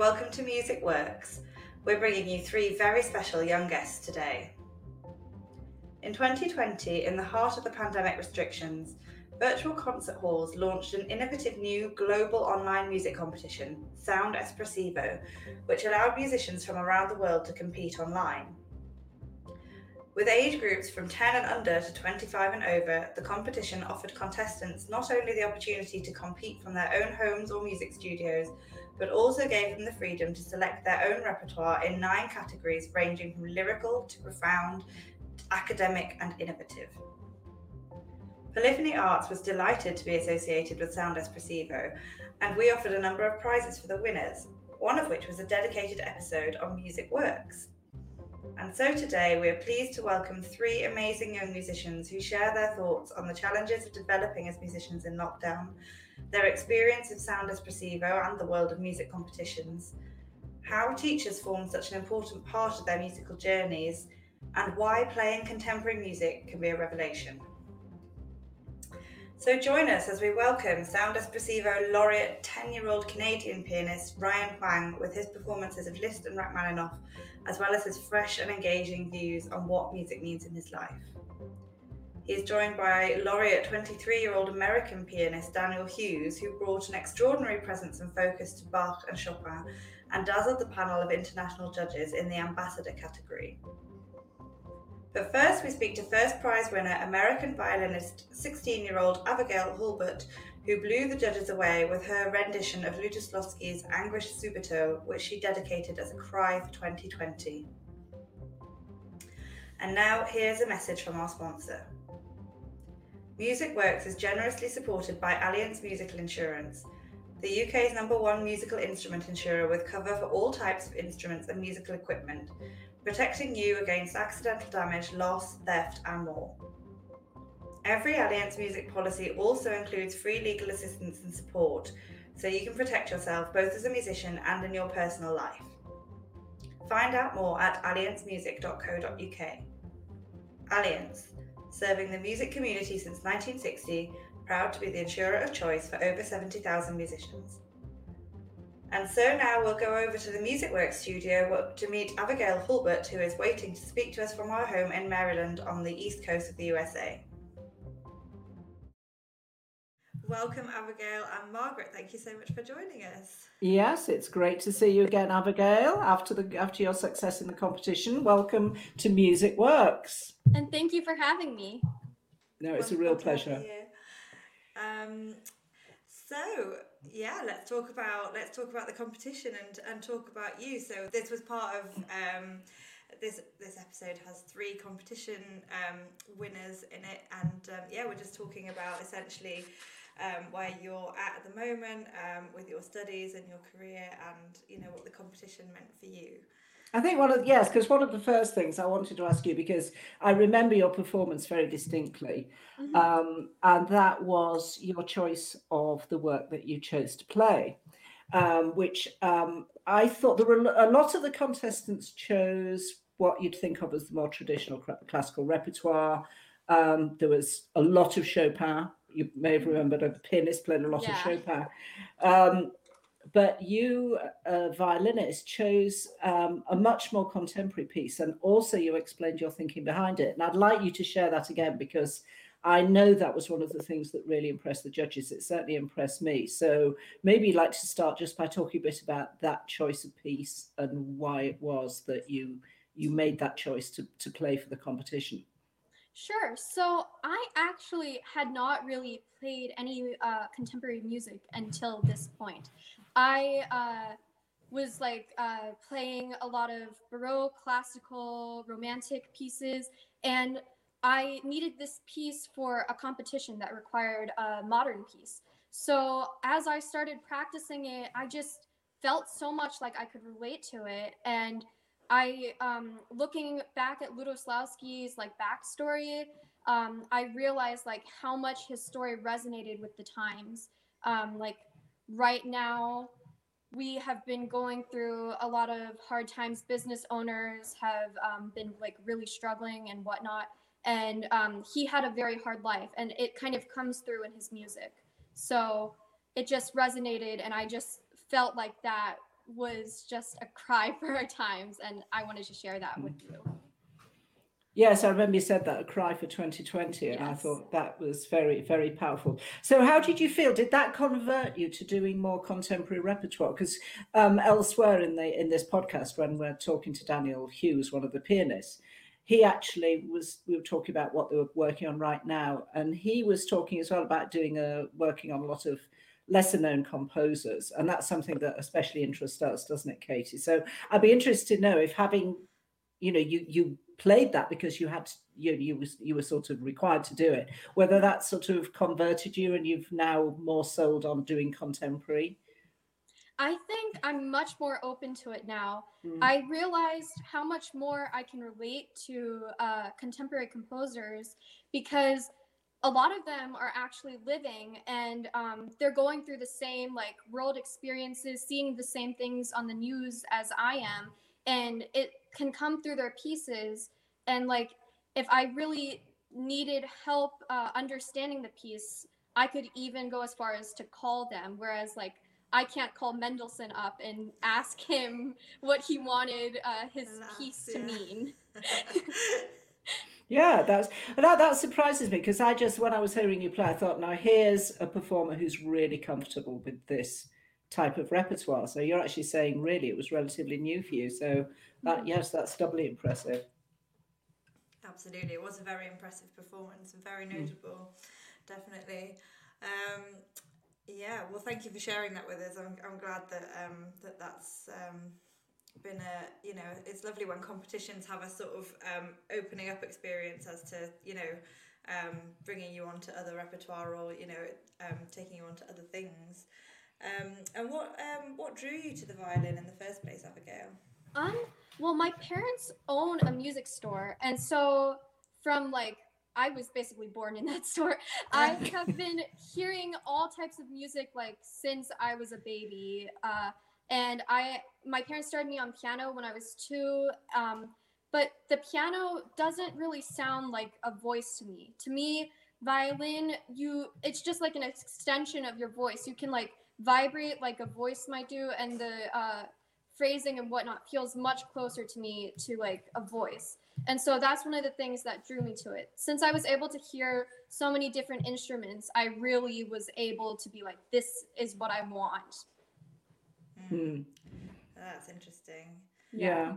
and welcome to Music Works. We're bringing you three very special young guests today. In 2020, in the heart of the pandemic restrictions, Virtual Concert Halls launched an innovative new global online music competition, Sound Espressivo, which allowed musicians from around the world to compete online. With age groups from 10 and under to 25 and over, the competition offered contestants not only the opportunity to compete from their own homes or music studios, but also gave them the freedom to select their own repertoire in 9 categories ranging from lyrical to profound, academic and innovative. Polyphony Arts was delighted to be associated with Sound Espressivo, and we offered a number of prizes for the winners, one of which was a dedicated episode on Music Works. And so today we are pleased to welcome three amazing young musicians who share their thoughts on the challenges of developing as musicians in lockdown, their experience of Sound Espressivo and the world of music competitions, how teachers form such an important part of their musical journeys, and why playing contemporary music can be a revelation. So join us as we welcome Sound Espressivo laureate 10-year-old Canadian pianist Ryan Huang with his performances of Liszt and Rachmaninoff, as well as his fresh and engaging views on what music means in his life. He is joined by laureate 23-year-old American pianist Daniel Hughes, who brought an extraordinary presence and focus to Bach and Chopin and dazzled the panel of international judges in the ambassador category. But first, we speak to first prize winner, American violinist, 16-year-old Abigail Hulbert, who blew the judges away with her rendition of Lutoslawski's Anguish Subito, which she dedicated as a cry for 2020. And now, here's a message from our sponsor. Music Works is generously supported by Allianz Musical Insurance, the UK's #1 musical instrument insurer with cover for all types of instruments and musical equipment, protecting you against accidental damage, loss, theft, and more. Every Allianz Music policy also includes free legal assistance and support, so you can protect yourself both as a musician and in your personal life. Find out more at allianzmusic.co.uk. Allianz, serving the music community since 1960, proud to be the insurer of choice for over 70,000 musicians. And so now we'll go over to the Music Works studio to meet Abigail Hulbert, who is waiting to speak to us from our home in Maryland on the east coast of the USA. Welcome, Abigail and Margaret. Thank you so much for joining us. Yes, it's great to see you again, Abigail, after your success in the competition. Welcome to Music Works. And thank you for having me. No, it's a real pleasure. So, let's talk about the competition and talk about you. So this was part of this episode has 3 competition winners in it, and we're just talking about essentially where you're at the moment with your studies and your career, and you know what the competition meant for you. I think one of the first things I wanted to ask you, because I remember your performance very distinctly, mm-hmm. And that was your choice of the work that you chose to play, which I thought there were a lot of the contestants chose what you'd think of as the more traditional classical repertoire. There was a lot of Chopin. You may have remembered a pianist played a lot of Chopin. But you, a violinist, chose a much more contemporary piece, and also you explained your thinking behind it. And I'd like you to share that again, because I know that was one of the things that really impressed the judges. It certainly impressed me. So maybe you'd like to start just by talking a bit about that choice of piece and why it was that you made that choice to play for the competition. Sure. So I actually had not really played any contemporary music until this point. I was playing a lot of Baroque, classical, romantic pieces, and I needed this piece for a competition that required a modern piece. So as I started practicing it, I just felt so much like I could relate to it. And I, looking back at Lutoslawski's backstory, I realized how much his story resonated with the times. Right now, we have been going through a lot of hard times. Business owners have been really struggling and whatnot. And he had a very hard life, and it kind of comes through in his music. So it just resonated, and I just felt like that was just a cry for our times, and I wanted to share that with you. Yes, I remember you said that, a cry for 2020, and yes. I thought that was very, very powerful. So how did you feel? Did that convert you to doing more contemporary repertoire? Because elsewhere in this podcast, when we're talking to Daniel Hughes, one of the pianists, he actually was, we were talking about what they were working on right now, and he was talking as well about working on a lot of lesser known composers. And that's something that especially interests us, doesn't it, Katie? So I'd be interested to know if having, you know, you played that because you had to, you were sort of required to do it, whether that sort of converted you and you've now more sold on doing contemporary. I think I'm much more open to it now. I realized how much more I can relate to contemporary composers, because a lot of them are actually living, and they're going through the same like world experiences, seeing the same things on the news as I am, and it can come through their pieces. And like, if I really needed help understanding the piece, I could even go as far as to call them. Whereas like, I can't call Mendelssohn up and ask him what he wanted his piece to mean. Yeah, that surprises me, because when I was hearing you play, I thought, now here's a performer who's really comfortable with this type of repertoire. So you're actually saying really it was relatively new for you. So that, yes, that's doubly impressive. Absolutely. It was a very impressive performance and very notable, definitely. Yeah, well, thank you for sharing that with us. I'm glad that that's been a, you know, it's lovely when competitions have a sort of opening up experience as to, you know, bringing you onto other repertoire, or, you know, taking you onto other things. And what drew you to the violin in the first place, Abigail? Well, my parents own a music store, and so from like I was basically born in that store. I have been hearing all types of music like since I was a baby. And my parents started me on piano when I was 2, but the piano doesn't really sound like a voice to me. To me, violin, it's just like an extension of your voice. You can like vibrate like a voice might do, and the phrasing and whatnot feels much closer to me to like a voice. And so that's one of the things that drew me to it. Since I was able to hear so many different instruments, I really was able to be like, this is what I want. That's interesting. Yeah.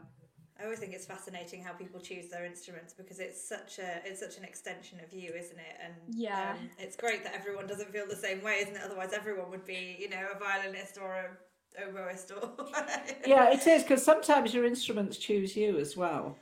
I always think it's fascinating how people choose their instruments, because it's such an extension of you, isn't it? And it's great that everyone doesn't feel the same way, isn't it? Otherwise everyone would be, you know, a violinist or a oboist or yeah, it is, because sometimes your instruments choose you as well.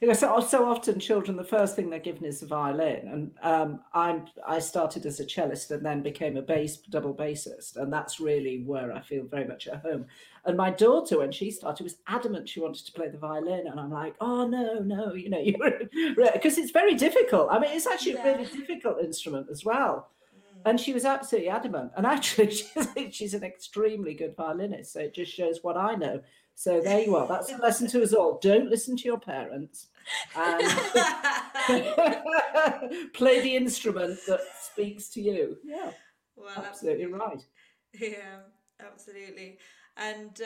You know, so often children, the first thing they're given is a violin, and I started as a cellist and then became a double bassist, and that's really where I feel very much at home. And my daughter, when she started, was adamant she wanted to play the violin, and I'm like, oh no, you know, because it's very difficult. I mean, it's actually a really difficult instrument as well. And she was absolutely adamant. And actually, she's an extremely good violinist. So it just shows what I know. So there you are. That's a lesson to us all. Don't listen to your parents. Play the instrument that speaks to you. Yeah, well, absolutely right. Yeah, absolutely. And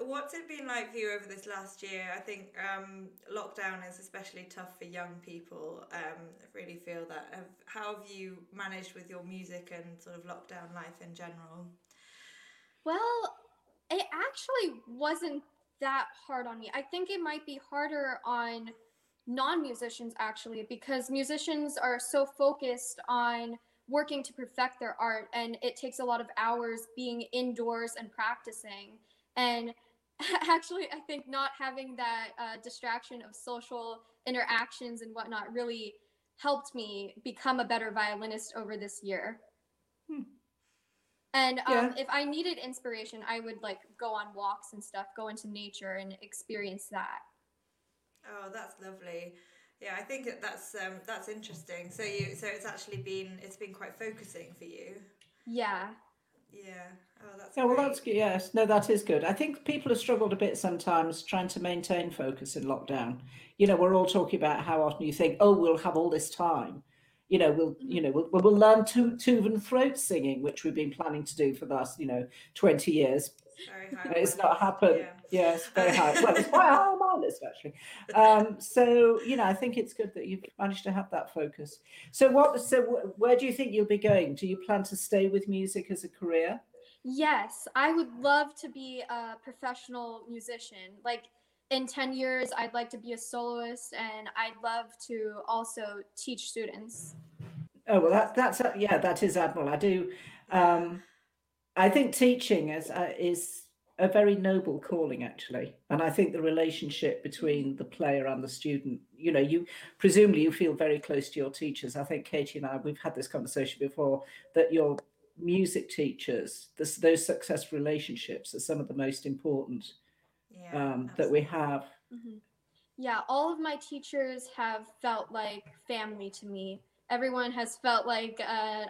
what's it been like for you over this last year? I think lockdown is especially tough for young people. I really feel that. How have you managed with your music and sort of lockdown life in general? Well, it actually wasn't that hard on me. I think it might be harder on non-musicians, actually, because musicians are so focused on working to perfect their art, and it takes a lot of hours being indoors and practicing. And actually, I think not having that distraction of social interactions and whatnot really helped me become a better violinist over this year. And if I needed inspiration, I would like go on walks and stuff, go into nature and experience that. Oh, that's lovely. Yeah, I think that's interesting. So it's actually been quite focusing for you. Yeah. Yeah. Oh, that's. Yeah, great. Well, that's good. Yes, no, that is good. I think people have struggled a bit sometimes trying to maintain focus in lockdown. You know, we're all talking about how often you think, oh, we'll have all this time. You know, we'll learn Tuvan throat singing, which we've been planning to do for the last, you know, 20 years. It's not happened. Yeah, it's very high. Well, it's quite high on my list, actually. So, you know, I think it's good that you've managed to have that focus. So what? So where do you think you'll be going? Do you plan to stay with music as a career? Yes, I would love to be a professional musician. Like, in 10 years, I'd like to be a soloist, and I'd love to also teach students. Oh, well, that is admirable. I do. I think teaching is a very noble calling, actually. And I think the relationship between the player and the student, you know, presumably you feel very close to your teachers. I think Katie and I, we've had this conversation before, that your music teachers, those successful relationships are some of the most important that we have. Mm-hmm. Yeah, all of my teachers have felt like family to me. Everyone has felt like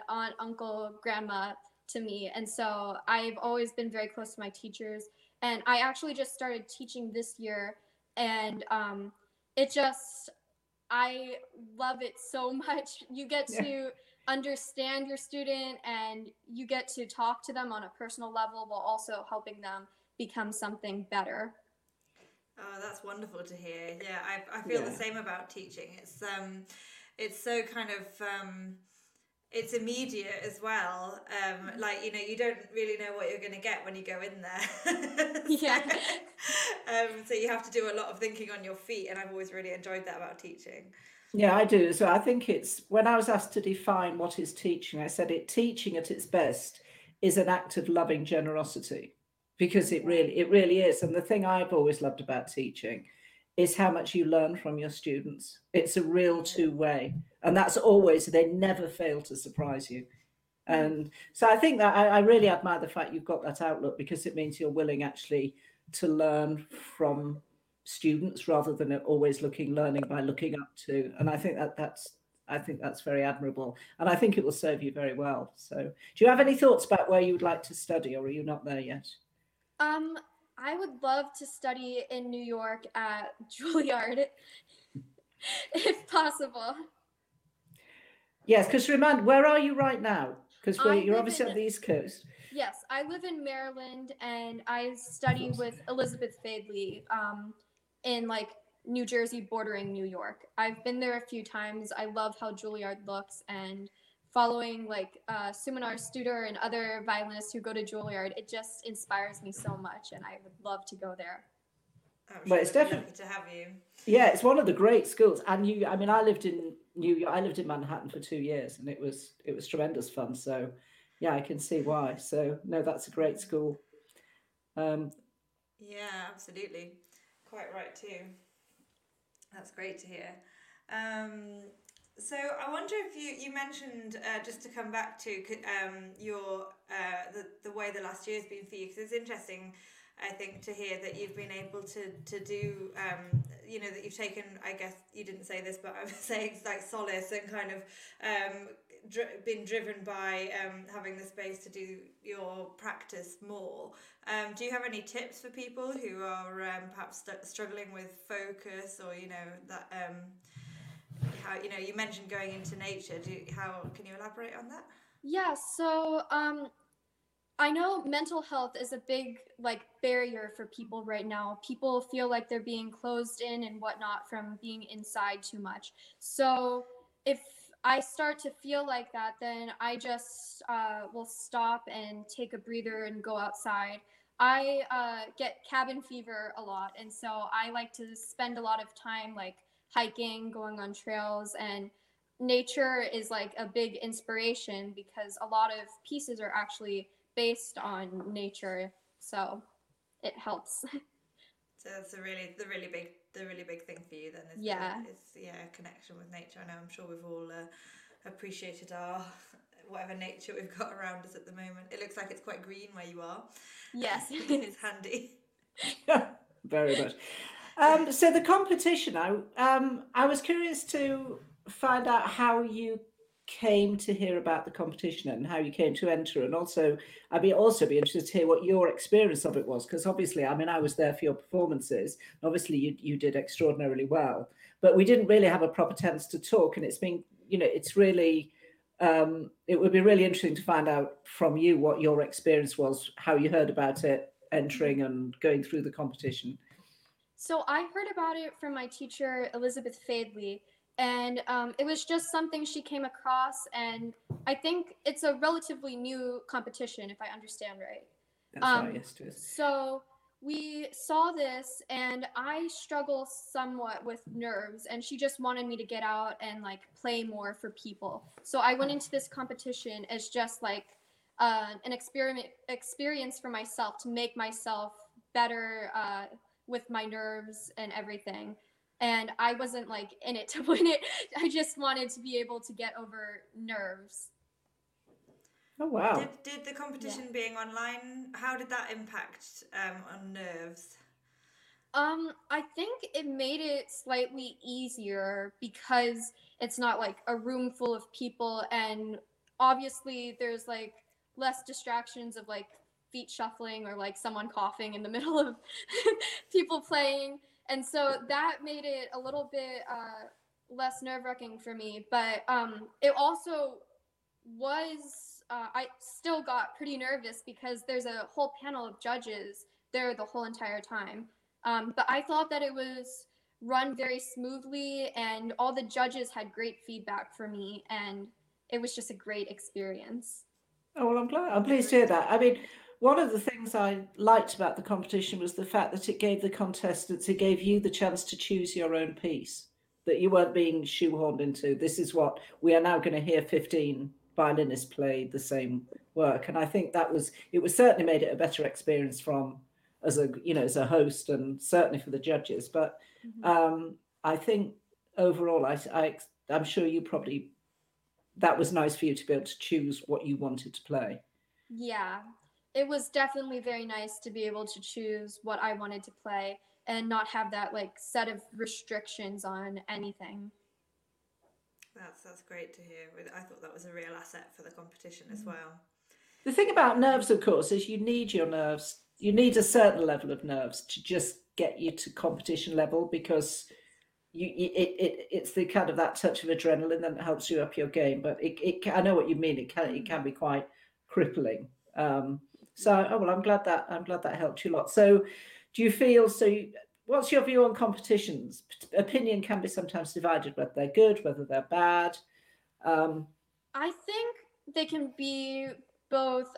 aunt, uncle, grandma to me. And so I've always been very close to my teachers. And I actually just started teaching this year. And I love it so much. You get to understand your student, and you get to talk to them on a personal level while also helping them become something better. Oh, that's wonderful to hear. Yeah, I feel the same about teaching. It's so kind of... It's immediate as well. Like, you know, you don't really know what you're going to get when you go in there. So you have to do a lot of thinking on your feet. And I've always really enjoyed that about teaching. Yeah, I do. So I think it's, when I was asked to define what is teaching, I said teaching at its best is an act of loving generosity, because it really is. And the thing I've always loved about teaching is how much you learn from your students. It's a real two-way. And that's always, they never fail to surprise you. And so I think that I really admire the fact you've got that outlook, because it means you're willing actually to learn from students rather than always learning by looking up to. And I think that's very admirable. And I think it will serve you very well. So do you have any thoughts about where you would like to study, or are you not there yet? I would love to study in New York at Juilliard, if possible. Yes, because remember, where are you right now? Because you're obviously on the East Coast. Yes, I live in Maryland, and I study with Elizabeth Fadley in like New Jersey bordering New York. I've been there a few times. I love how Juilliard looks, and following like Suminar Studer and other violinists who go to Juilliard, it just inspires me so much, and I would love to go there. Well, it's definitely to have you. Yeah, it's one of the great schools, and I lived in New York. I lived in Manhattan for 2 years, and it was tremendous fun. So, yeah, I can see why. So, no, that's a great school. Yeah, absolutely, quite right too. That's great to hear. So I wonder if you mentioned, just to come back to your the way the last year has been for you, because it's interesting, I think, to hear that you've been able to do, you know, that you've taken, I guess you didn't say this, but I'm saying like solace and kind of been driven by having the space to do your practice more. Do you have any tips for people who are perhaps struggling with focus, or, you know, that... How, you know, you mentioned going into nature. How can you elaborate on that? Yeah, so I know mental health is a big like barrier for people right now. People feel like they're being closed in and whatnot from being inside too much. So if I start to feel like that, then I just will stop and take a breather and go outside. I get cabin fever a lot, and so I like to spend a lot of time like hiking, going on trails, and nature is like a big inspiration, because a lot of pieces are actually based on nature, so it helps. So that's the really big thing for you then, isn't it? It's connection with nature. I know, I'm sure we've all appreciated our whatever nature we've got around us at the moment. It looks like it's quite green where you are. Yes, it's handy. Very much. So the competition, I was curious to find out how you came to hear about the competition and how you came to enter. And also, I'd also be interested to hear what your experience of it was, because obviously, I was there for your performances. And obviously, you did extraordinarily well, but we didn't really have a proper chance to talk. And it's been, you know, it's really, it would be really interesting to find out from you what your experience was, how you heard about it, entering and going through the competition? So I heard about it from my teacher, Elizabeth Fadley, and it was just something she came across, and I think it's a relatively new competition, if I understand right. That's right, yes it is. So we saw this, and I struggle somewhat with nerves, and she just wanted me to get out and like play more for people. So I went into this competition as just like an experience for myself to make myself better with my nerves and everything. And I wasn't like in it to win it. I just wanted to be able to get over nerves. Oh, wow. Did the competition being online, how did that impact on nerves? I think it made it slightly easier because it's not like a room full of people, and obviously there's like less distractions of like feet shuffling or like someone coughing in the middle of people playing. And so that made it a little bit less nerve-wracking for me, but it also was... I still got pretty nervous because there's a whole panel of judges there the whole entire time. But I thought that it was run very smoothly, and all the judges had great feedback for me, and it was just a great experience. Oh, well, I'm glad. I'm pleased to hear that. I mean, one of the things I liked about the competition was the fact that it gave the contestants, it gave you the chance to choose your own piece, that you weren't being shoehorned into. This is what we are now going to hear 15 violinists played the same work, and I think that was, it was certainly made it a better experience from, as a, you know, as a host, and certainly for the judges. But I think overall, I'm sure you probably, that was nice for you to be able to choose what you wanted to play. Yeah, it was definitely very nice to be able to choose what I wanted to play and not have that like set of restrictions on anything. That's great to hear. I thought that was a real asset for the competition as well. The thing about nerves, of course, is you need your nerves. You need a certain level of nerves to just get you to competition level, because it's the kind of that touch of adrenaline that helps you up your game. But I know what you mean. It can be quite crippling. I'm glad that helped you a lot. So, do you feel so? What's your view on competitions? Opinion can be sometimes divided, whether they're good, whether they're bad. I think they can be both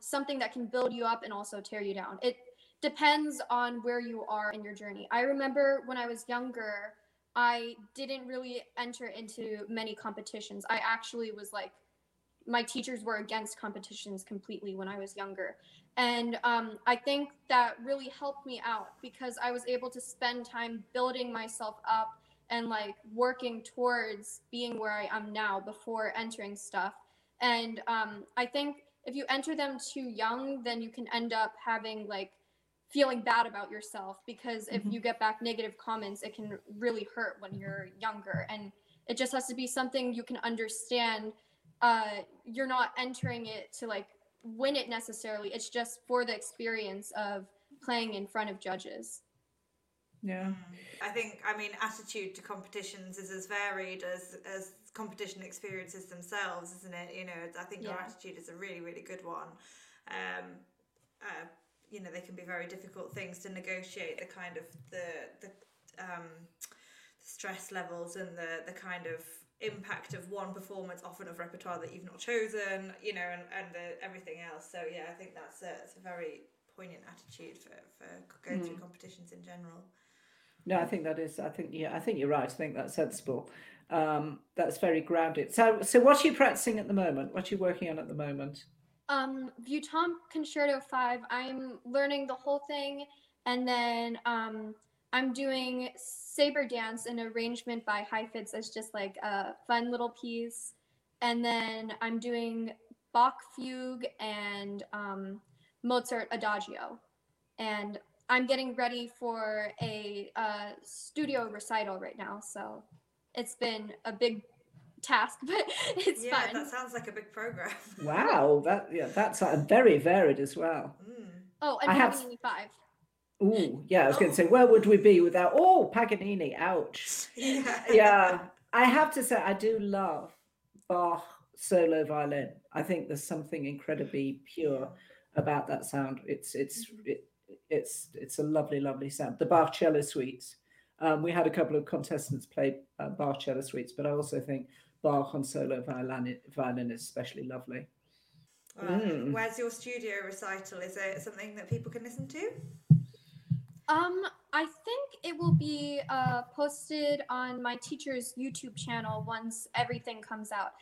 something that can build you up and also tear you down. It depends on where you are in your journey. I remember when I was younger, I didn't really enter into many competitions. I actually was like, my teachers were against competitions completely when I was younger. And I think that really helped me out because I was able to spend time building myself up and like working towards being where I am now before entering stuff. And I think if you enter them too young, then you can end up having like feeling bad about yourself, because if you get back negative comments, it can really hurt when you're younger. And it just has to be something you can understand. You're not entering it to like win it necessarily. It's just for the experience of playing in front of judges. Yeah, I think, I mean, attitude to competitions is as varied as competition experiences themselves, isn't it? You know, I think your attitude is a really, really good one. You know, they can be very difficult things to negotiate, the kind of the stress levels and the kind of impact of one performance, often of repertoire that you've not chosen, you know, and everything else. So yeah, I think that's a very poignant attitude for going through competitions in general. No, I think that is. I think you're right. I think that's sensible. That's very grounded. So what are you practicing at the moment? What are you working on at the moment? Vieuxtemps Concerto 5. I'm learning the whole thing, and then I'm doing Sabre Dance, an arrangement by Heifetz, as just like a fun little piece. And then I'm doing Bach Fugue and Mozart Adagio. And I'm getting ready for a studio recital right now. So it's been a big task, but it's fun. Yeah, that sounds like a big program. Wow, that's very varied as well. Mm. Oh, and Paganini 5. Ooh, yeah, I was going to say, where would we be without, Paganini, ouch. Yeah, I have to say, I do love Bach solo violin. I think there's something incredibly pure about that sound. It's it's a lovely, lovely sound. The Bach cello suites. We had a couple of contestants play Bach cello suites, but I also think Bach on solo violin is especially lovely. Where's your studio recital? Is it something that people can listen to? I think it will be posted on my teacher's YouTube channel once everything comes out.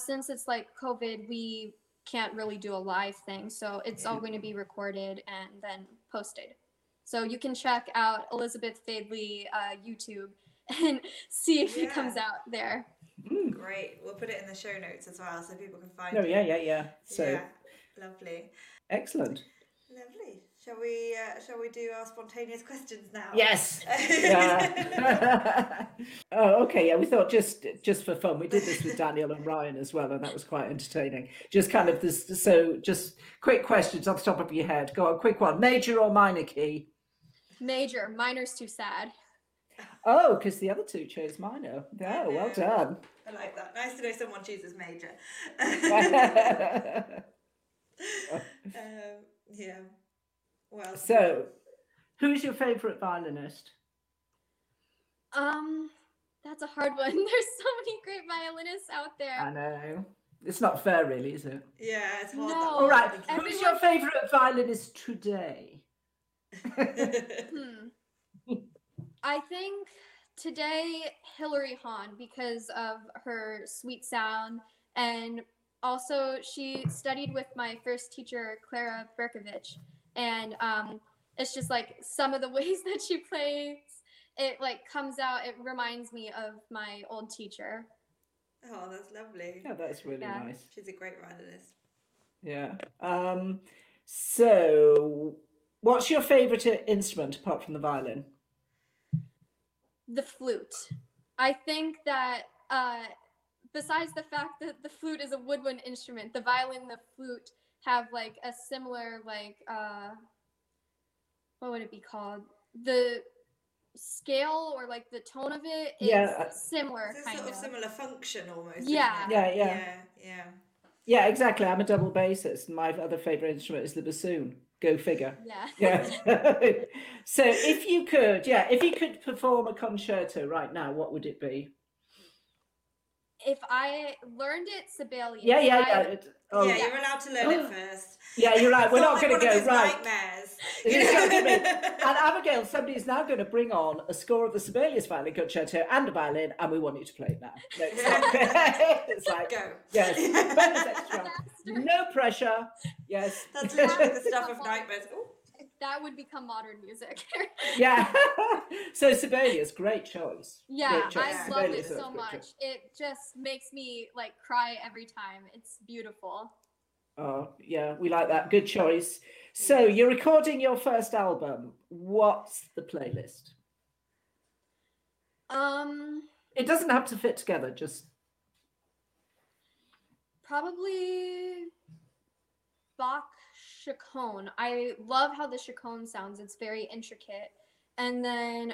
Since it's like COVID, we can't really do a live thing, so it's all going to be recorded and then posted. So you can check out Elizabeth Fadley YouTube and see if it comes out there. Great. We'll put it in the show notes as well so people can find it. So lovely. Excellent. Lovely. Shall we do our spontaneous questions now? Yes. We thought just for fun, we did this with Daniel and Ryan as well, and that was quite entertaining. Just kind of this. So just quick questions off the top of your head. Go on, quick one. Major or minor key? Major. Minor's too sad. Oh, because the other two chose minor. Oh, well done. I like that. Nice to know someone chooses major. Well, so who's your favorite violinist? That's a hard one. There's so many great violinists out there. I know. It's not fair, really, is it? Yeah, it's hard. No. All right. Who's your favorite violinist today? I think today Hilary Hahn, because of her sweet sound, and also she studied with my first teacher, Clara Berkovich. And it's just like some of the ways that she plays, it like comes out. It reminds me of my old teacher. Oh, that's lovely. Yeah, that's really nice. She's a great violinist. Yeah. So what's your favorite instrument apart from the violin? The flute. I think that besides the fact that the flute is a woodwind instrument, the violin, the flute have like a similar like what would it be called, the scale or like the tone of it is similar, it's kind sort of similar function almost. Exactly. I'm a double bassist and my other favorite instrument is the bassoon. Go figure. So if you could perform a concerto right now, what would it be? If I learned it, Sibelius. You're allowed to learn it first. Yeah, you're right. We're not going to go right. Nightmares. And Abigail, somebody is now going to bring on a score of the Sibelius Violin Concerto and a violin, and we want you to play it now. No, it's like go. Yes, bonus extra. No pressure. Yes. That's literally the stuff of nightmares. Ooh. That would become modern music. So Sibelius, great choice. I love Sibelius it so much. Choice. It just makes me like cry every time. It's beautiful. Oh yeah, we like that. Good choice. So you're recording your first album. What's the playlist? It doesn't have to fit together. Just probably Bach. Chaconne. I love how the chaconne sounds. It's very intricate. And then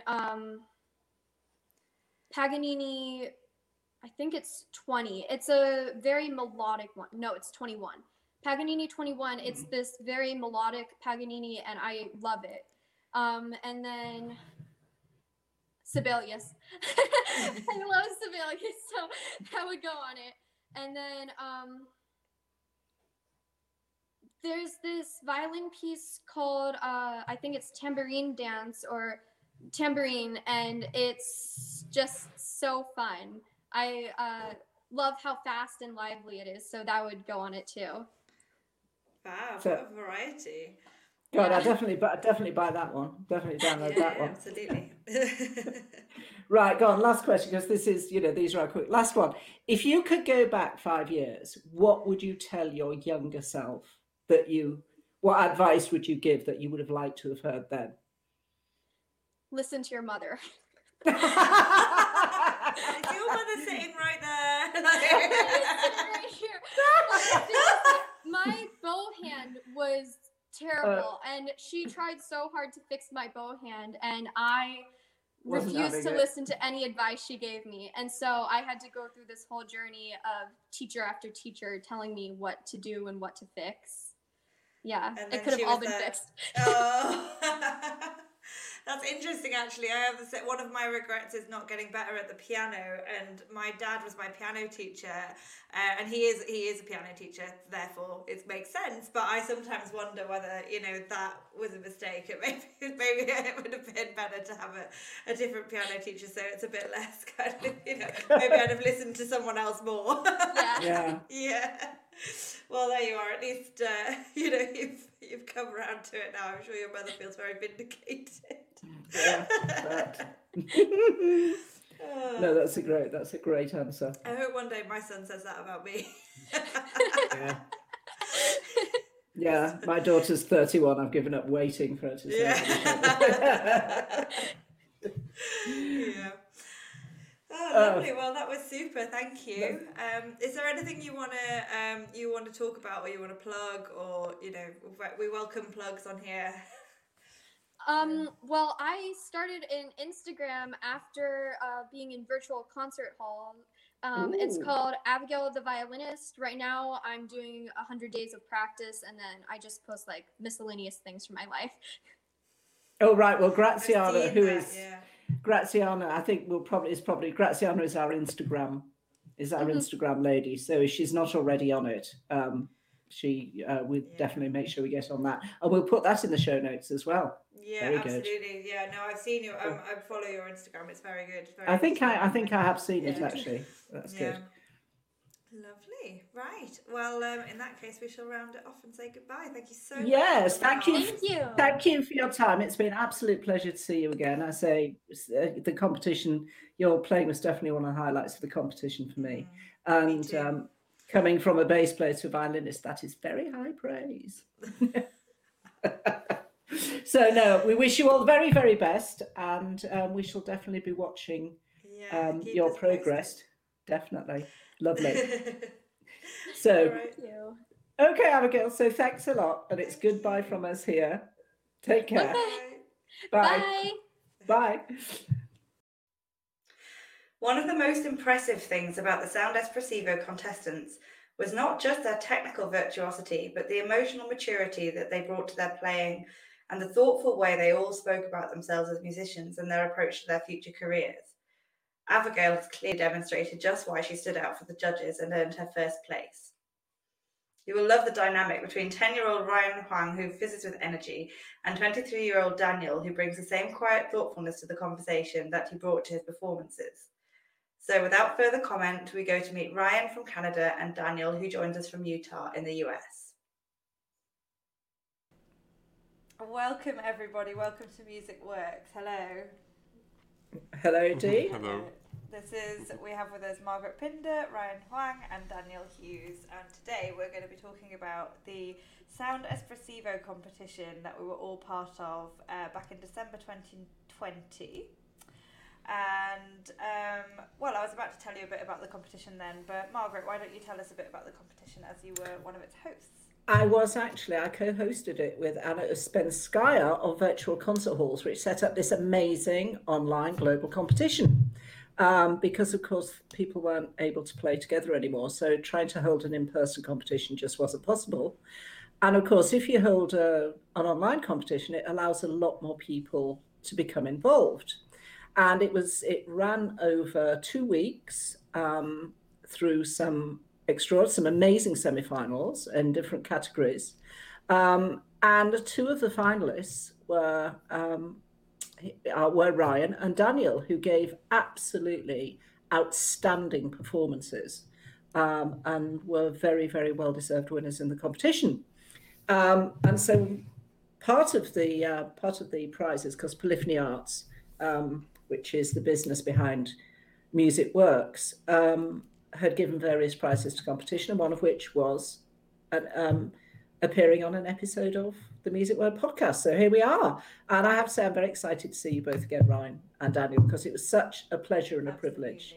Paganini, I think it's 20. It's a very melodic one. No, it's 21. Paganini 21. Mm-hmm. It's this very melodic Paganini, and I love it. And then Sibelius. I love Sibelius, so that would go on it. And then there's this violin piece called, I think it's Tambourine Dance or Tambourine, and it's just so fun. I love how fast and lively it is, so that would go on it too. Wow, so, what a variety. God, yeah. I definitely buy that one. Definitely download that one. Absolutely. Right, go on, last question, because this is, these are our quick. Last one. If you could go back 5 years, what would you tell your younger self? What advice would you give that you would have liked to have heard then? Listen to your mother. Your mother's sitting right there. Right here. My bow hand was terrible, and she tried so hard to fix my bow hand, and I refused to listen to any advice she gave me. And so I had to go through this whole journey of teacher after teacher telling me what to do and what to fix. Yeah, it could have all been fixed. Oh. That's interesting, actually. I have said one of my regrets is not getting better at the piano, and my dad was my piano teacher, and he is a piano teacher, therefore it makes sense. But I sometimes wonder whether, you know, that was a mistake. Maybe it would have been better to have a different piano teacher, so it's a bit less kind of, you know, maybe I'd have listened to someone else more. Yeah. Well, there you are. At least you know, you've come around to it now. I'm sure your mother feels very vindicated. Yeah, no, that's a great answer. I hope one day my son says that about me. Yeah, my daughter's 31. I've given up waiting for her to say that. Yeah. Oh, lovely. Well, that was super. Thank you. Is there anything you want to talk about, or you want to plug, or, you know, we welcome plugs on here. Well, I started an Instagram after being in Virtual Concert Hall. It's called Abigail the Violinist. Right now, I'm doing 100 days of practice, and then I just post like miscellaneous things from my life. Oh right. Well, Graziana, who is. Yeah. Graziana, I think Graziana is our Instagram, Instagram lady. So if she's not already on it, we definitely make sure we get on that, and we'll put that in the show notes as well. Yeah, very absolutely. Good. Yeah, no, I've seen you. I follow your Instagram. It's very good. Very I think I have seen it actually. That's good. Lovely. Right. Well, in that case, we shall round it off and say goodbye. Thank you so much. Yes, thank you. Thank you for your time. It's been an absolute pleasure to see you again. I say the competition you're playing was definitely one of the highlights of the competition for me. And me too. Coming from a bass player to a violinist, that is very high praise. So, no, we wish you all the very, very best. And we shall definitely be watching your progress. Posted. Definitely. Lovely. So, right. Okay, Abigail, so thanks a lot. And it's goodbye from us here. Take care. Bye. Bye. Bye. One of the most impressive things about the Sound Espressivo contestants was not just their technical virtuosity, but the emotional maturity that they brought to their playing and the thoughtful way they all spoke about themselves as musicians and their approach to their future careers. Abigail has clearly demonstrated just why she stood out for the judges and earned her first place. You will love the dynamic between 10-year-old Ryan Huang, who fizzes with energy, and 23-year-old Daniel, who brings the same quiet thoughtfulness to the conversation that he brought to his performances. So without further comment, we go to meet Ryan from Canada and Daniel, who joins us from Utah in the US. Welcome, everybody. Welcome to Music Works. Hello. Hello, Dee. Hello. We have with us Margaret Pinder, Ryan Huang, and Daniel Hughes. And today we're going to be talking about the Sound Espressivo competition that we were all part of back in December 2020. And, well, I was about to tell you a bit about the competition then, but Margaret, why don't you tell us a bit about the competition, as you were one of its hosts? I was actually, I co-hosted it with Anna Uspenskaya of Virtual Concert Halls, which set up this amazing online global competition because, of course, people weren't able to play together anymore. So trying to hold an in-person competition just wasn't possible. And, of course, if you hold an online competition, it allows a lot more people to become involved. And it ran over 2 weeks through some amazing semi-finals in different categories, and two of the finalists were Ryan and Daniel, who gave absolutely outstanding performances and were very, very well deserved winners in the competition. And so part of the prize is, because Polyphony Arts, which is the business behind Music Works, had given various prizes to competition, and one of which was appearing on an episode of the Music Word podcast. So here we are. And I have to say, I'm very excited to see you both again, Ryan and Daniel, because it was such a pleasure and a privilege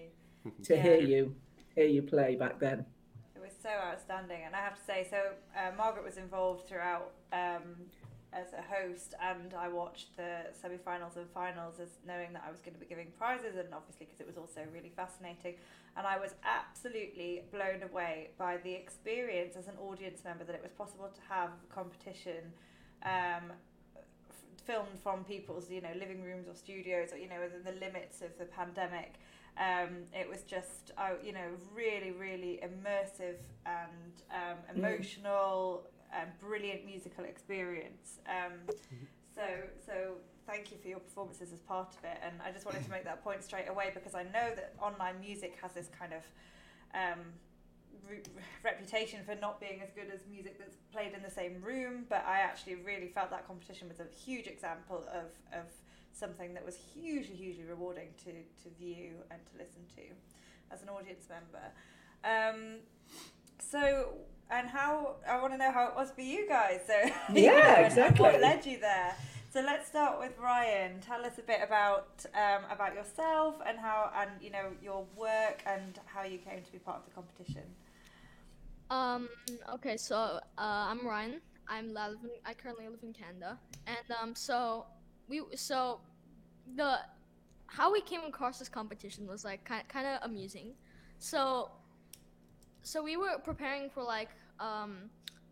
to hear you play back then. It was so outstanding. And I have to say, so Margaret was involved throughout as a host, and I watched the semi-finals and finals as knowing that I was going to be giving prizes, and obviously because it was also really fascinating, and I was absolutely blown away by the experience as an audience member that it was possible to have a competition filmed from people's, you know, living rooms or studios, or, you know, within the limits of the pandemic. It was just, you know, really, really immersive and emotional and brilliant musical experience. So thank you for your performances as part of it. And I just wanted to make that point straight away, because I know that online music has this kind of reputation for not being as good as music that's played in the same room, but I actually really felt that competition was a huge example of something that was hugely, hugely rewarding to view and to listen to as an audience member. I want to know how it was for you guys. So yeah, exactly. What led you there? So let's start with Ryan. Tell us a bit about yourself and how, and you know, your work and how you came to be part of the competition. Okay. So I'm Ryan. I currently live in Canada, and how we came across this competition was like kind of amusing. So we were preparing for like a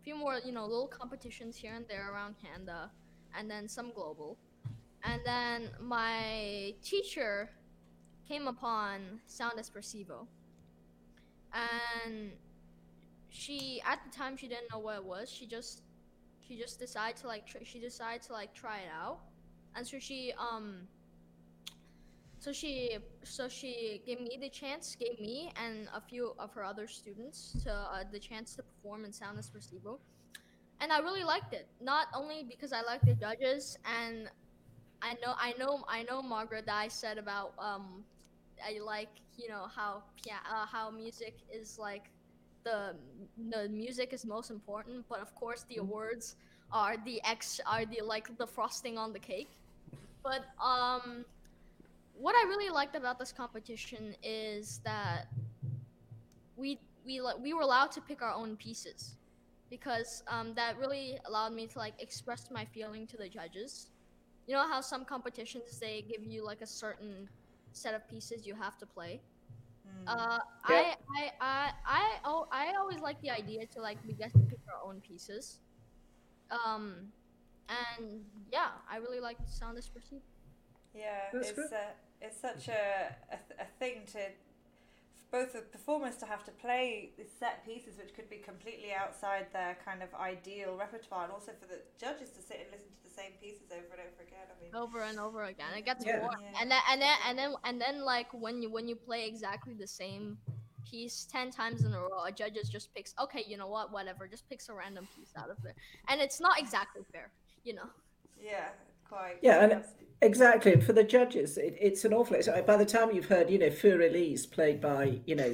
few more, you know, little competitions here and there around Canada, and then some global. And then my teacher came upon Sound Espressivo, and at the time she didn't know what it was. She just decided to try it out, and so she gave me and a few of her other students the chance to perform in Sound Espressivo. And I really liked it, not only because I like the judges, and I know Margaret, that I said about I like, you know, how music is like the music is most important, but of course the awards are the frosting on the cake. But what I really liked about this competition is that we were allowed to pick our own pieces, because that really allowed me to like express my feeling to the judges. You know how some competitions, they give you like a certain set of pieces you have to play. Yeah. I always like the idea to like we get to pick our own pieces. And yeah, I really like the Sound Espressivo. Yeah, it's such a thing to. Both the performers to have to play the set pieces, which could be completely outside their kind of ideal repertoire, and also for the judges to sit and listen to the same pieces over and over again. I mean, over and over again, it gets boring. Yeah. And then like when you play exactly the same piece 10 times in a row, a judge just picks, okay, you know what, whatever, just picks a random piece out of there, and it's not exactly fair, you know. Yeah. Yeah, and exactly. And for the judges, it's an awful. By the time you've heard, you know, Für Elise played by, you know,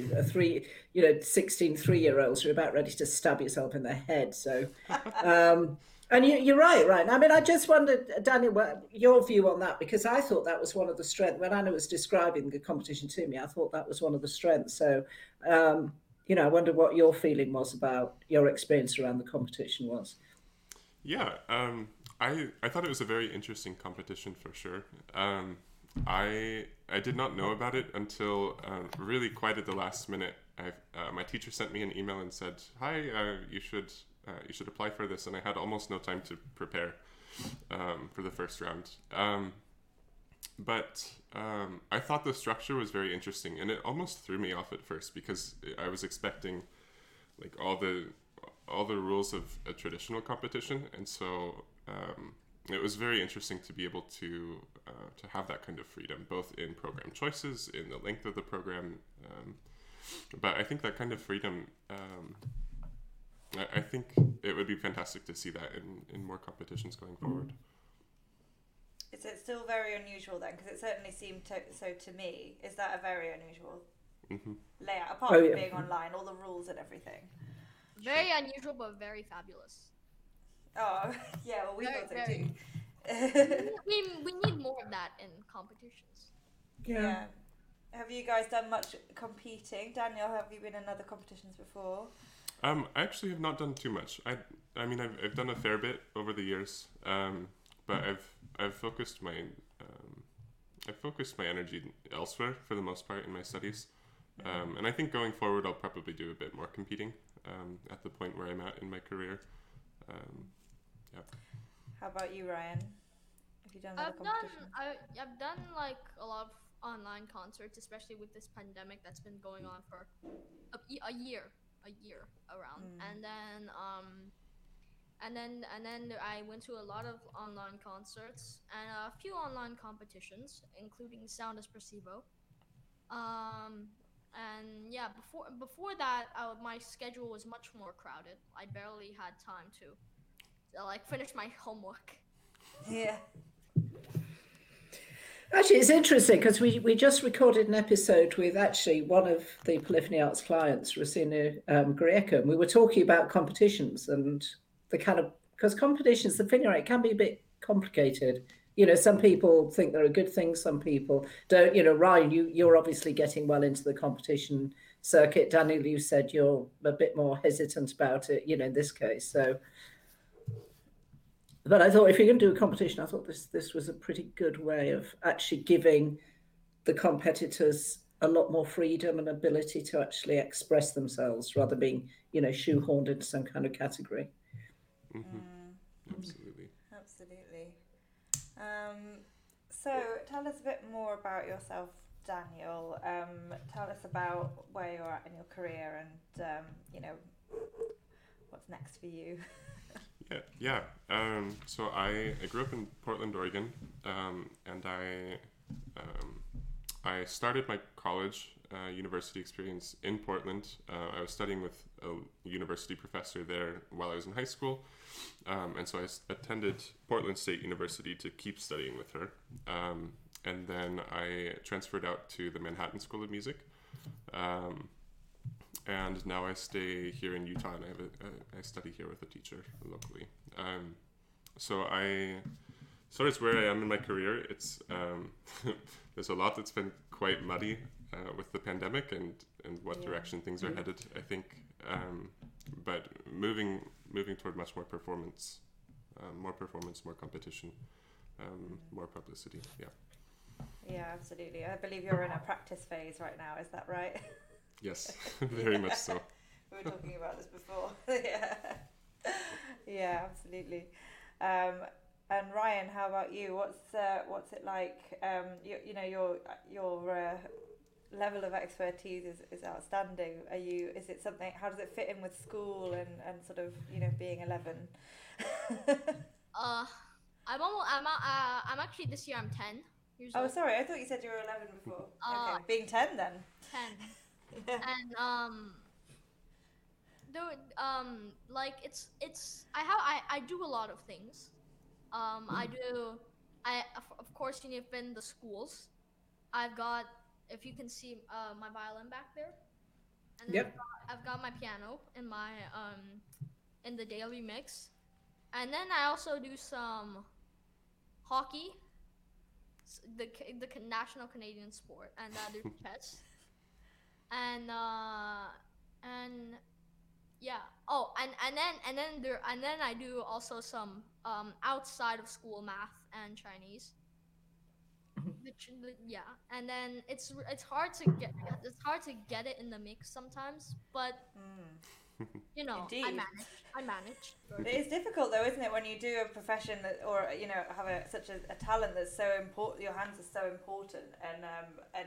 16 three-year-olds, you're about ready to stab yourself in the head. So, and you're right, right. I mean, I just wondered, Daniel, what your view on that, because I thought that was one of the strengths when Anna was describing the competition to me. I thought that was one of the strengths. So, you know, I wonder what your feeling was about your experience around the competition was. Yeah. I thought it was a very interesting competition for sure. I did not know about it until really quite at the last minute. My teacher sent me an email and said, "Hi, you should apply for this." And I had almost no time to prepare for the first round. But I thought the structure was very interesting, and it almost threw me off at first because I was expecting like all the rules of a traditional competition, and so. It was very interesting to be able to have that kind of freedom, both in program choices, in the length of the program. But I think that kind of freedom, I think it would be fantastic to see that in more competitions going forward. Is it still very unusual then? Because it certainly seemed so to me. Is that a very unusual layout, apart from being online, all the rules and everything? Very unusual, but very fabulous. Oh, yeah, well, we both do. we need more of that in competitions. Yeah. Have you guys done much competing? Daniel, have you been in other competitions before? I actually have not done too much. I mean, I've done a fair bit over the years, but I've focused my energy elsewhere for the most part in my studies, and I think going forward I'll probably do a bit more competing at the point where I'm at in my career. Yeah. How about you, Ryan? Have you done a lot of competition? I've done like a lot of online concerts, especially with this pandemic that's been going on for a year around, and then I went to a lot of online concerts and a few online competitions, including Sound Espressivo. And yeah, before that, my schedule was much more crowded. I barely had time to like finish my homework. Yeah. Actually, it's interesting because we just recorded an episode with actually one of the Polyphony Arts clients, Rosina Grieco, and we were talking about competitions and the kind of, because competitions, the thing, right, can be a bit complicated. You know, some people think they're a good thing, some people don't. You know, Ryan, you're obviously getting well into the competition circuit. Daniel, you said you're a bit more hesitant about it, you know, in this case, so... But I thought if you're going to do a competition, I thought this was a pretty good way of actually giving the competitors a lot more freedom and ability to actually express themselves rather than being, you know, shoehorned into some kind of category. Mm-hmm. Absolutely. So tell us a bit more about yourself, Daniel. Tell us about where you're at in your career and, you know, what's next for you. Yeah. So I grew up in Portland, Oregon, and I started my college university experience in Portland. I was studying with a university professor there while I was in high school, and so I attended Portland State University to keep studying with her, and then I transferred out to the Manhattan School of Music. And now I stay here in Utah, and I study here with a teacher locally. So it's where I am in my career. It's there's a lot that's been quite muddy with the pandemic and what direction things are headed, I think. But moving toward much more performance, more competition, more publicity. Yeah, absolutely. I believe you're in a practice phase right now. Is that right? Yes, very much so. We were talking about this before. Yeah, absolutely. And Ryan, how about you? What's it like? You know, your level of expertise is outstanding. Are you? Is it something? How does it fit in with school and sort of, you know, being 11? I'm actually this year. I'm 10 years old. Oh, sorry. I thought you said you were 11 before. Okay, being 10 then. 10. And like it's I do a lot of things. I of course, you know, I've been the schools. I've got, if you can see my violin back there, and then I've got my piano in my in the daily mix, and then I also do some hockey, the national Canadian sport, and I do chess. And yeah. Oh, and then I do also some outside of school math and Chinese. Yeah. And then it's hard to get it in the mix sometimes, but you know, indeed. I manage. It is difficult though, isn't it, when you do a profession that, or you know, have such a talent that's so important. Your hands are so important, and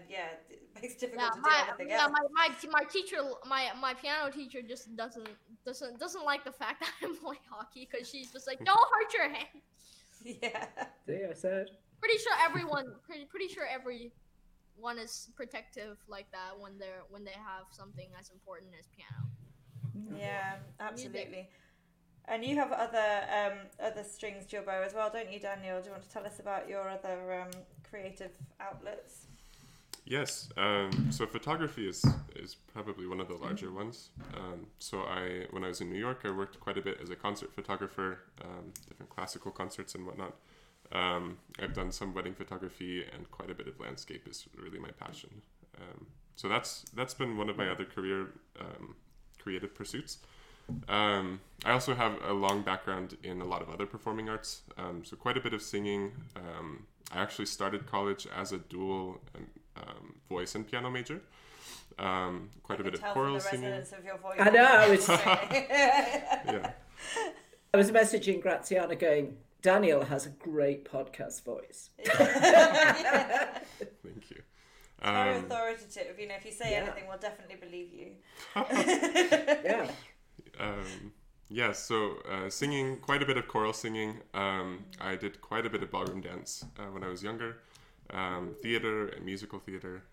yeah, it makes it difficult to do anything else. My teacher, my piano teacher, just doesn't like the fact that I'm playing hockey, because she's just like, don't hurt your hand. Yeah. Damn, sad. Pretty sure everyone is protective like that when they have something as important as piano. Yeah, absolutely. And you have other strings to your bow as well, don't you, Daniel? Do you want to tell us about your other creative outlets? Yes. So photography is probably one of the larger ones. So when I was in New York, I worked quite a bit as a concert photographer, different classical concerts and whatnot. I've done some wedding photography, and quite a bit of landscape is really my passion. So that's been one of my other career creative pursuits, I also have a long background in a lot of other performing arts, so quite a bit of singing. I actually started college as a dual voice and piano major. Quite a bit of choral singing. Of your voice. I know. I was. Yeah. I was messaging Graziana, going, Daniel has a great podcast voice. Yeah. Thank you. Very authoritative. You know, if you say anything, we'll definitely believe you. Yeah. Yeah, so singing, quite a bit of choral singing. I did quite a bit of ballroom dance when I was younger, theater and musical theater.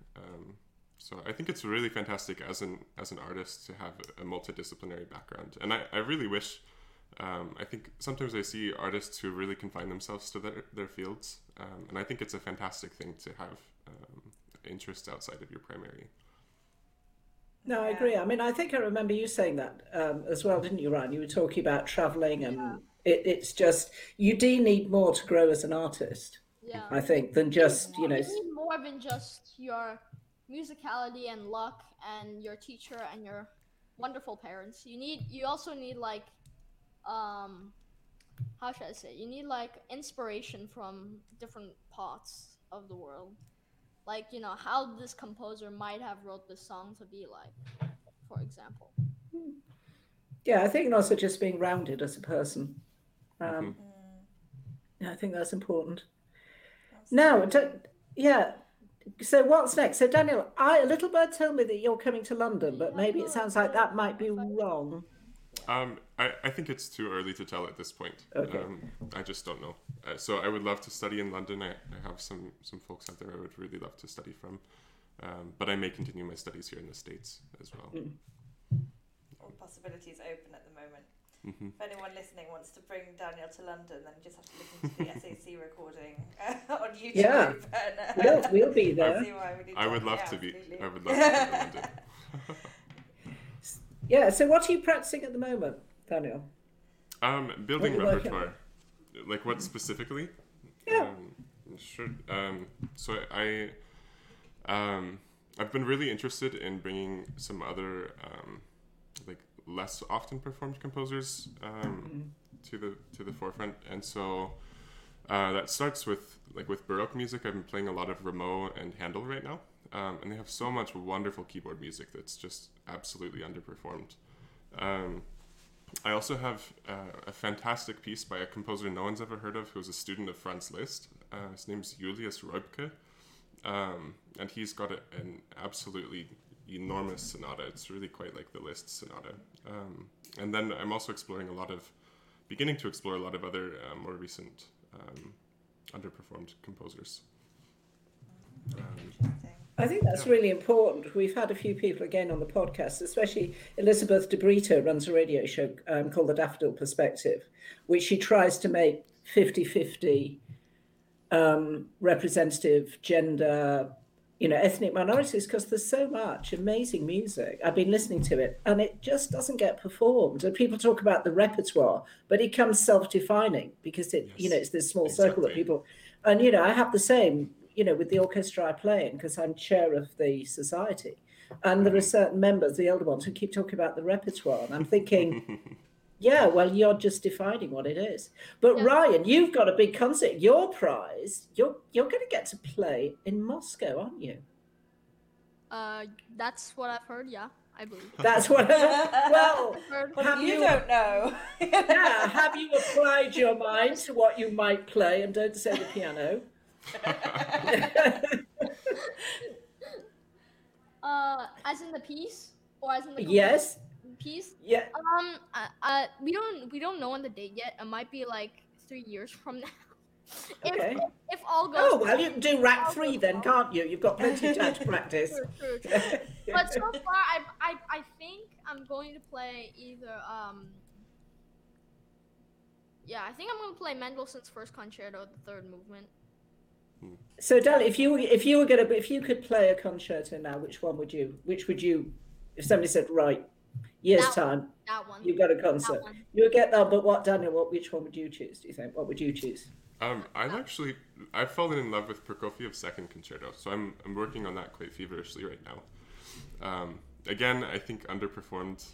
So I think it's really fantastic as an artist to have a multidisciplinary background. And I really wish, I think sometimes I see artists who really confine themselves to their fields. And I think it's a fantastic thing to have interests outside of your primary. No, I agree. I mean, I think I remember you saying that as well, didn't you, Ryan? You were talking about traveling, and it's just, you do need more to grow as an artist, I think, than just, you need more than just your musicality and luck and your teacher and your wonderful parents. You also need like, how should I say? You need like inspiration from different parts of the world. Like, how this composer might have wrote this song to be like, for example. Yeah, I think also just being rounded as a person. Yeah, I think that's important. So what's next? So Daniel, a little bird told me that you're coming to London, but maybe it sounds like that might be wrong. I think it's too early to tell at this point. Okay. I just don't know. So I would love to study in London. I have some folks out there I would really love to study from. But I may continue my studies here in the States as well. All possibilities open at the moment. Mm-hmm. If anyone listening wants to bring Daniel to London, then you just have to listen to the SAC recording on YouTube. Yeah, we'll be there. I would love to be in London. Yeah, so what are you practicing at the moment, Daniel? Building repertoire. Like what specifically? Yeah. Sure. So I've been really interested in bringing some other like less often performed composers to the forefront, and so that starts with Baroque music. I've been playing a lot of Rameau and Handel right now. And they have so much wonderful keyboard music that's just absolutely underperformed. I also have a fantastic piece by a composer no one's ever heard of, who's a student of Franz Liszt. His name's Julius Reubke, and he's got an absolutely enormous sonata. It's really quite like the Liszt sonata. And then I'm also beginning to explore a lot of other more recent underperformed composers. I think that's really important. We've had a few people again on the podcast, especially Elizabeth Debrito runs a radio show called The Daffodil Perspective, which she tries to make 50-50 representative gender, ethnic minorities, because there's so much amazing music. I've been listening to it and it just doesn't get performed. And people talk about the repertoire, but it comes self-defining because it, it's this small circle of people. And, I have the same with the orchestra I play in, because I'm chair of the society. And there are certain members, the elder ones, who keep talking about the repertoire. And I'm thinking, you're just defining what it is. But Ryan, you've got a big concert. Your prize, you're going to get to play in Moscow, aren't you? That's what I've heard, I believe. That's what I've heard. You don't know. Have you applied your mind to what you might play? And don't say the piano. As in the piece, or as in the piece? Yeah. We don't know on the date yet. It might be like 3 years from now. Okay. If all goes. You can do rack 3 then, can't you? You've got plenty of time to practice. True. But so far, I think I'm going to play either. I think I'm going to play Mendelssohn's First Concerto, the third movement. So, Dal, if you could play a concerto now, which would you, if somebody said, right, that one, you've got a concert, you would get that, but which one would you choose, do you think? What would you choose? I've fallen in love with Prokofiev's Second Concerto, so I'm working on that quite feverishly right now. again, I think underperformed,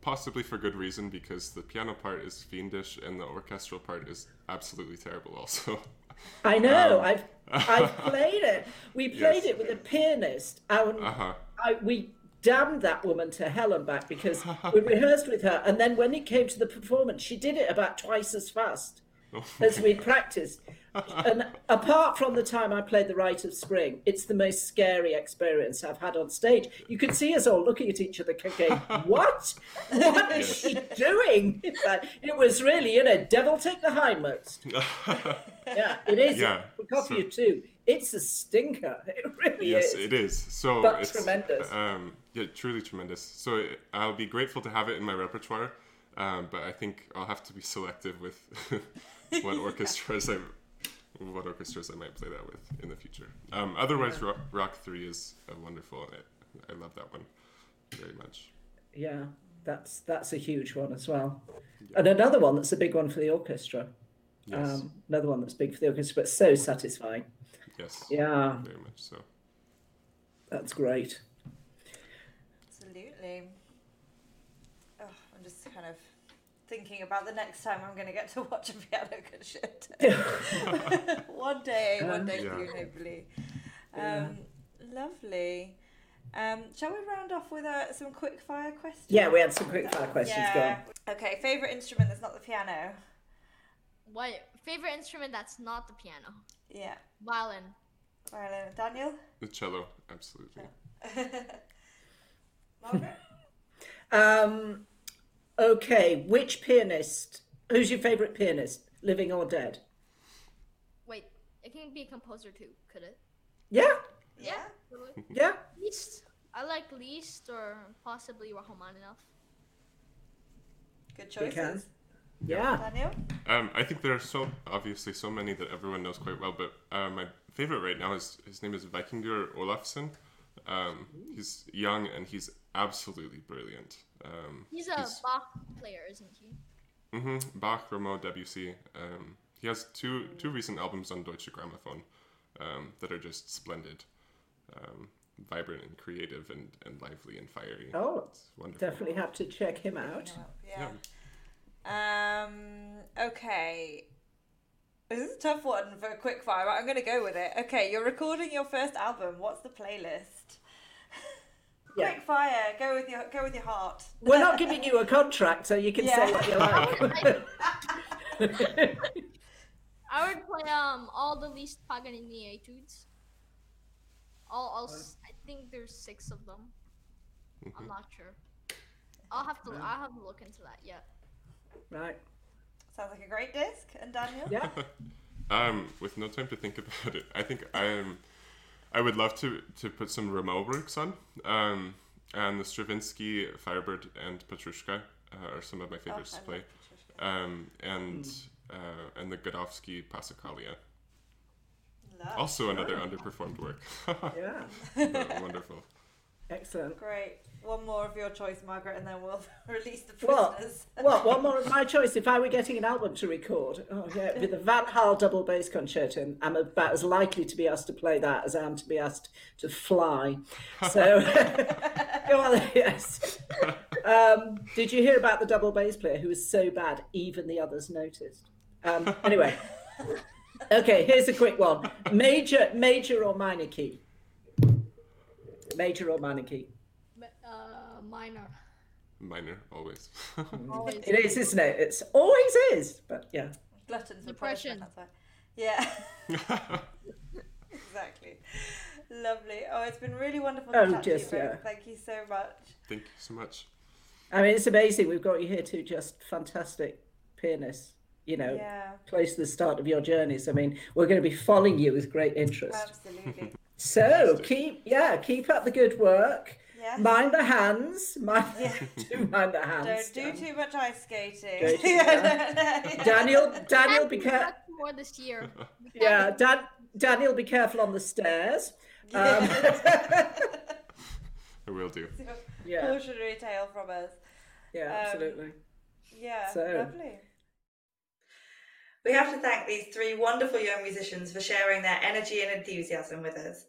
possibly for good reason, because the piano part is fiendish and the orchestral part is absolutely terrible also. I know. I've played it. We played it with a pianist. We damned that woman to hell and back because we rehearsed with her. And then when it came to the performance, she did it about twice as fast as we practiced. And apart from the time I played The Rite of Spring, it's the most scary experience I've had on stage. You could see us all looking at each other going, what? What is she doing? It was really, devil take the hindmost. Yeah, it is. Yeah, we'll copy you too. It's a stinker. It really is. Yes, it is. So it's tremendous. Yeah, truly tremendous. So I'll be grateful to have it in my repertoire, but I think I'll have to be selective with what orchestras I might play that with in the future. Otherwise, Rock 3 is wonderful. I love that one very much. Yeah, that's a huge one as well. Yeah. And another one that's a big one for the orchestra. Yes. Another one that's big for the orchestra, but so satisfying. Yes. Yeah. Very much so. That's great. Absolutely. Oh, I'm just kind of thinking about the next time I'm going to get to watch a piano concerto. One day, soon, hopefully. Lovely. Shall we round off with some quick fire questions? Yeah, we had some quick fire questions. Yeah. Go on. Okay, favourite instrument that's not the piano? What? Favourite instrument that's not the piano? Yeah. Violin. Daniel? The cello, absolutely. Margaret? Okay, which pianist? Who's your favorite pianist, living or dead? Wait, it can be a composer too, could it? Yeah. Totally. Yeah. Liszt. I like Liszt or possibly Rachmaninoff. Good choices. Yeah. Daniel? I think there are so many that everyone knows quite well, but my favorite right now is his name is Vikingur Olafsson. He's young and he's absolutely brilliant. He's Bach player, isn't he? Mm-hmm. Bach, Rameau, Debussy. He has two recent albums on Deutsche Grammophon that are just splendid, vibrant and creative and lively and fiery. Oh, it's wonderful. Definitely have to check him out. Yeah. Okay. This is a tough one for a quick fire, but I'm going to go with it. Okay, you're recording your first album. What's the playlist? Quick fire. Go with your heart. We're not giving you a contract, so you can say what you like. I would play all the Liszt Paganini etudes. I think there's 6 of them. I'm not sure. I'll have to look into that. Yeah. Right. Sounds like a great disc. And Daniel? Yeah. With no time to think about it, I think I would love to put some Rameau works on, and the Stravinsky, Firebird, and Petrushka are some of my favorites to play, and the Godowsky Passacaglia. Also another underperformed work. Yeah. Wonderful. Excellent. Great. One more of your choice, Margaret, and then we'll release the prisoners. What? One more of my choice? If I were getting an album to record, it'd be the Vanhal double bass concerto. And I'm about as likely to be asked to play that as I am to be asked to fly. So, yes. Did you hear about the double bass player who was so bad, even the others noticed? Anyway, okay, here's a quick one. Major or minor key? Major or minor key? Minor, always. Always. It is, isn't it? It's always is, but yeah. Gluttons, depression. Yeah. Exactly. Lovely. Oh, it's been really wonderful to chat to you. Yeah. Thank you so much. Thank you so much. I mean, it's amazing. We've got you here too, just fantastic pianists. Close to the start of your journeys. I mean, we're going to be following you with great interest. Absolutely. So keep up the good work. Yes. Mind the hands. Do mind the hands. Don't do too much ice skating. Daniel, be careful. More this year. Yeah, Daniel, be careful on the stairs. I will do. Yeah. Cautionary tale from us. Yeah, absolutely. Yeah, lovely. We have to thank these 3 wonderful young musicians for sharing their energy and enthusiasm with us.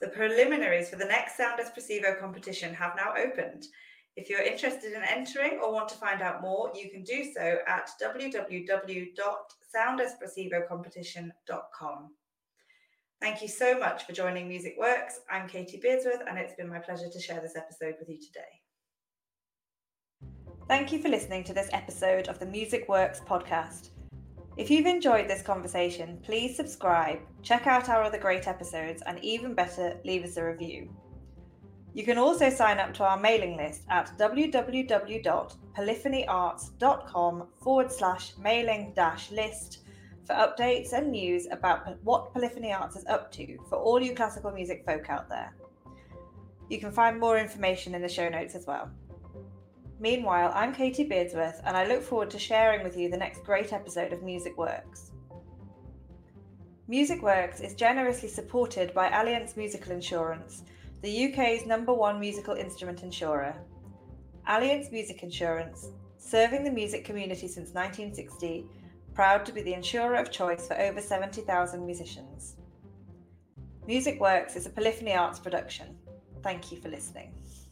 The preliminaries for the next Sound Espressivo competition have now opened. If you're interested in entering or want to find out more, you can do so at www.soundespressivocompetition.com. Thank you so much for joining Music Works. I'm Katie Beardsworth, and it's been my pleasure to share this episode with you today. Thank you for listening to this episode of the Music Works podcast. If you've enjoyed this conversation, please subscribe, check out our other great episodes, and even better, leave us a review. You can also sign up to our mailing list at www.polyphonyarts.com/mailing-list for updates and news about what Polyphony Arts is up to for all you classical music folk out there. You can find more information in the show notes as well. Meanwhile, I'm Katie Beardsworth, and I look forward to sharing with you the next great episode of Music Works. Music Works is generously supported by Allianz Musical Insurance, the UK's #1 musical instrument insurer. Allianz Music Insurance, serving the music community since 1960, proud to be the insurer of choice for over 70,000 musicians. Music Works is a Polyphony Arts production. Thank you for listening.